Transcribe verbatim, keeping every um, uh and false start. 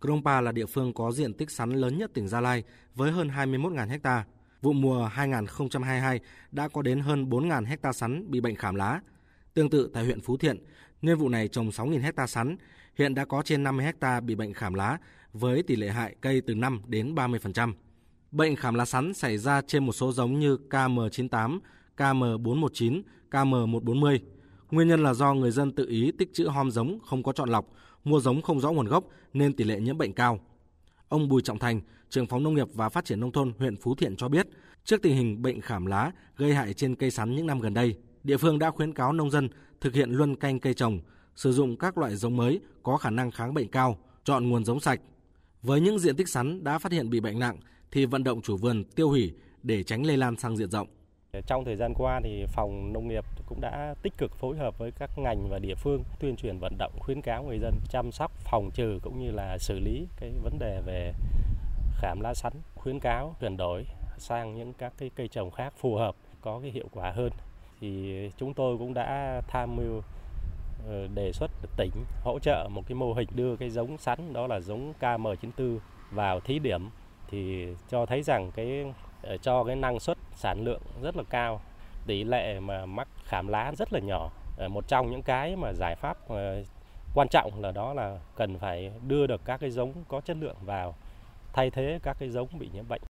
Krông Pa là địa phương có diện tích sắn lớn nhất tỉnh Gia Lai với hơn hai mươi mốt nghìn ha. Vụ mùa hai nghìn không trăm hai mươi hai đã có đến hơn bốn nghìn ha sắn bị bệnh khảm lá. Tương tự tại huyện Phú Thiện, niên vụ này trồng sáu nghìn ha sắn, hiện đã có trên năm mươi ha bị bệnh khảm lá với tỷ lệ hại cây từ năm đến ba mươi phần trăm. Bệnh khảm lá sắn xảy ra trên một số giống như K M chín tám, K M bốn một chín, K M một bốn không. Nguyên nhân là do người dân tự ý tích trữ hom giống không có chọn lọc, mua giống không rõ nguồn gốc nên tỷ lệ nhiễm bệnh cao. Ông Bùi Trọng Thành, trưởng phòng nông nghiệp và phát triển nông thôn huyện Phú Thiện cho biết, trước tình hình bệnh khảm lá gây hại trên cây sắn những năm gần đây, địa phương đã khuyến cáo nông dân thực hiện luân canh cây trồng, sử dụng các loại giống mới có khả năng kháng bệnh cao, chọn nguồn giống sạch. Với những diện tích sắn đã phát hiện bị bệnh nặng thì vận động chủ vườn tiêu hủy để tránh lây lan sang diện rộng. Trong thời gian qua thì phòng nông nghiệp cũng đã tích cực phối hợp với các ngành và địa phương tuyên truyền vận động khuyến cáo người dân chăm sóc, phòng trừ cũng như là xử lý cái vấn đề về khảm lá sắn, khuyến cáo chuyển đổi sang những các cái cây trồng khác phù hợp có cái hiệu quả hơn. Thì chúng tôi cũng đã tham mưu đề xuất tỉnh hỗ trợ một cái mô hình đưa cái giống sắn đó là giống K M chín tư vào thí điểm, thì cho thấy rằng cái cho cái năng suất sản lượng rất là cao, tỷ lệ mà mắc khảm lá rất là nhỏ. Một trong những cái mà giải pháp quan trọng là đó là cần phải đưa được các cái giống có chất lượng vào thay thế các cái giống bị nhiễm bệnh.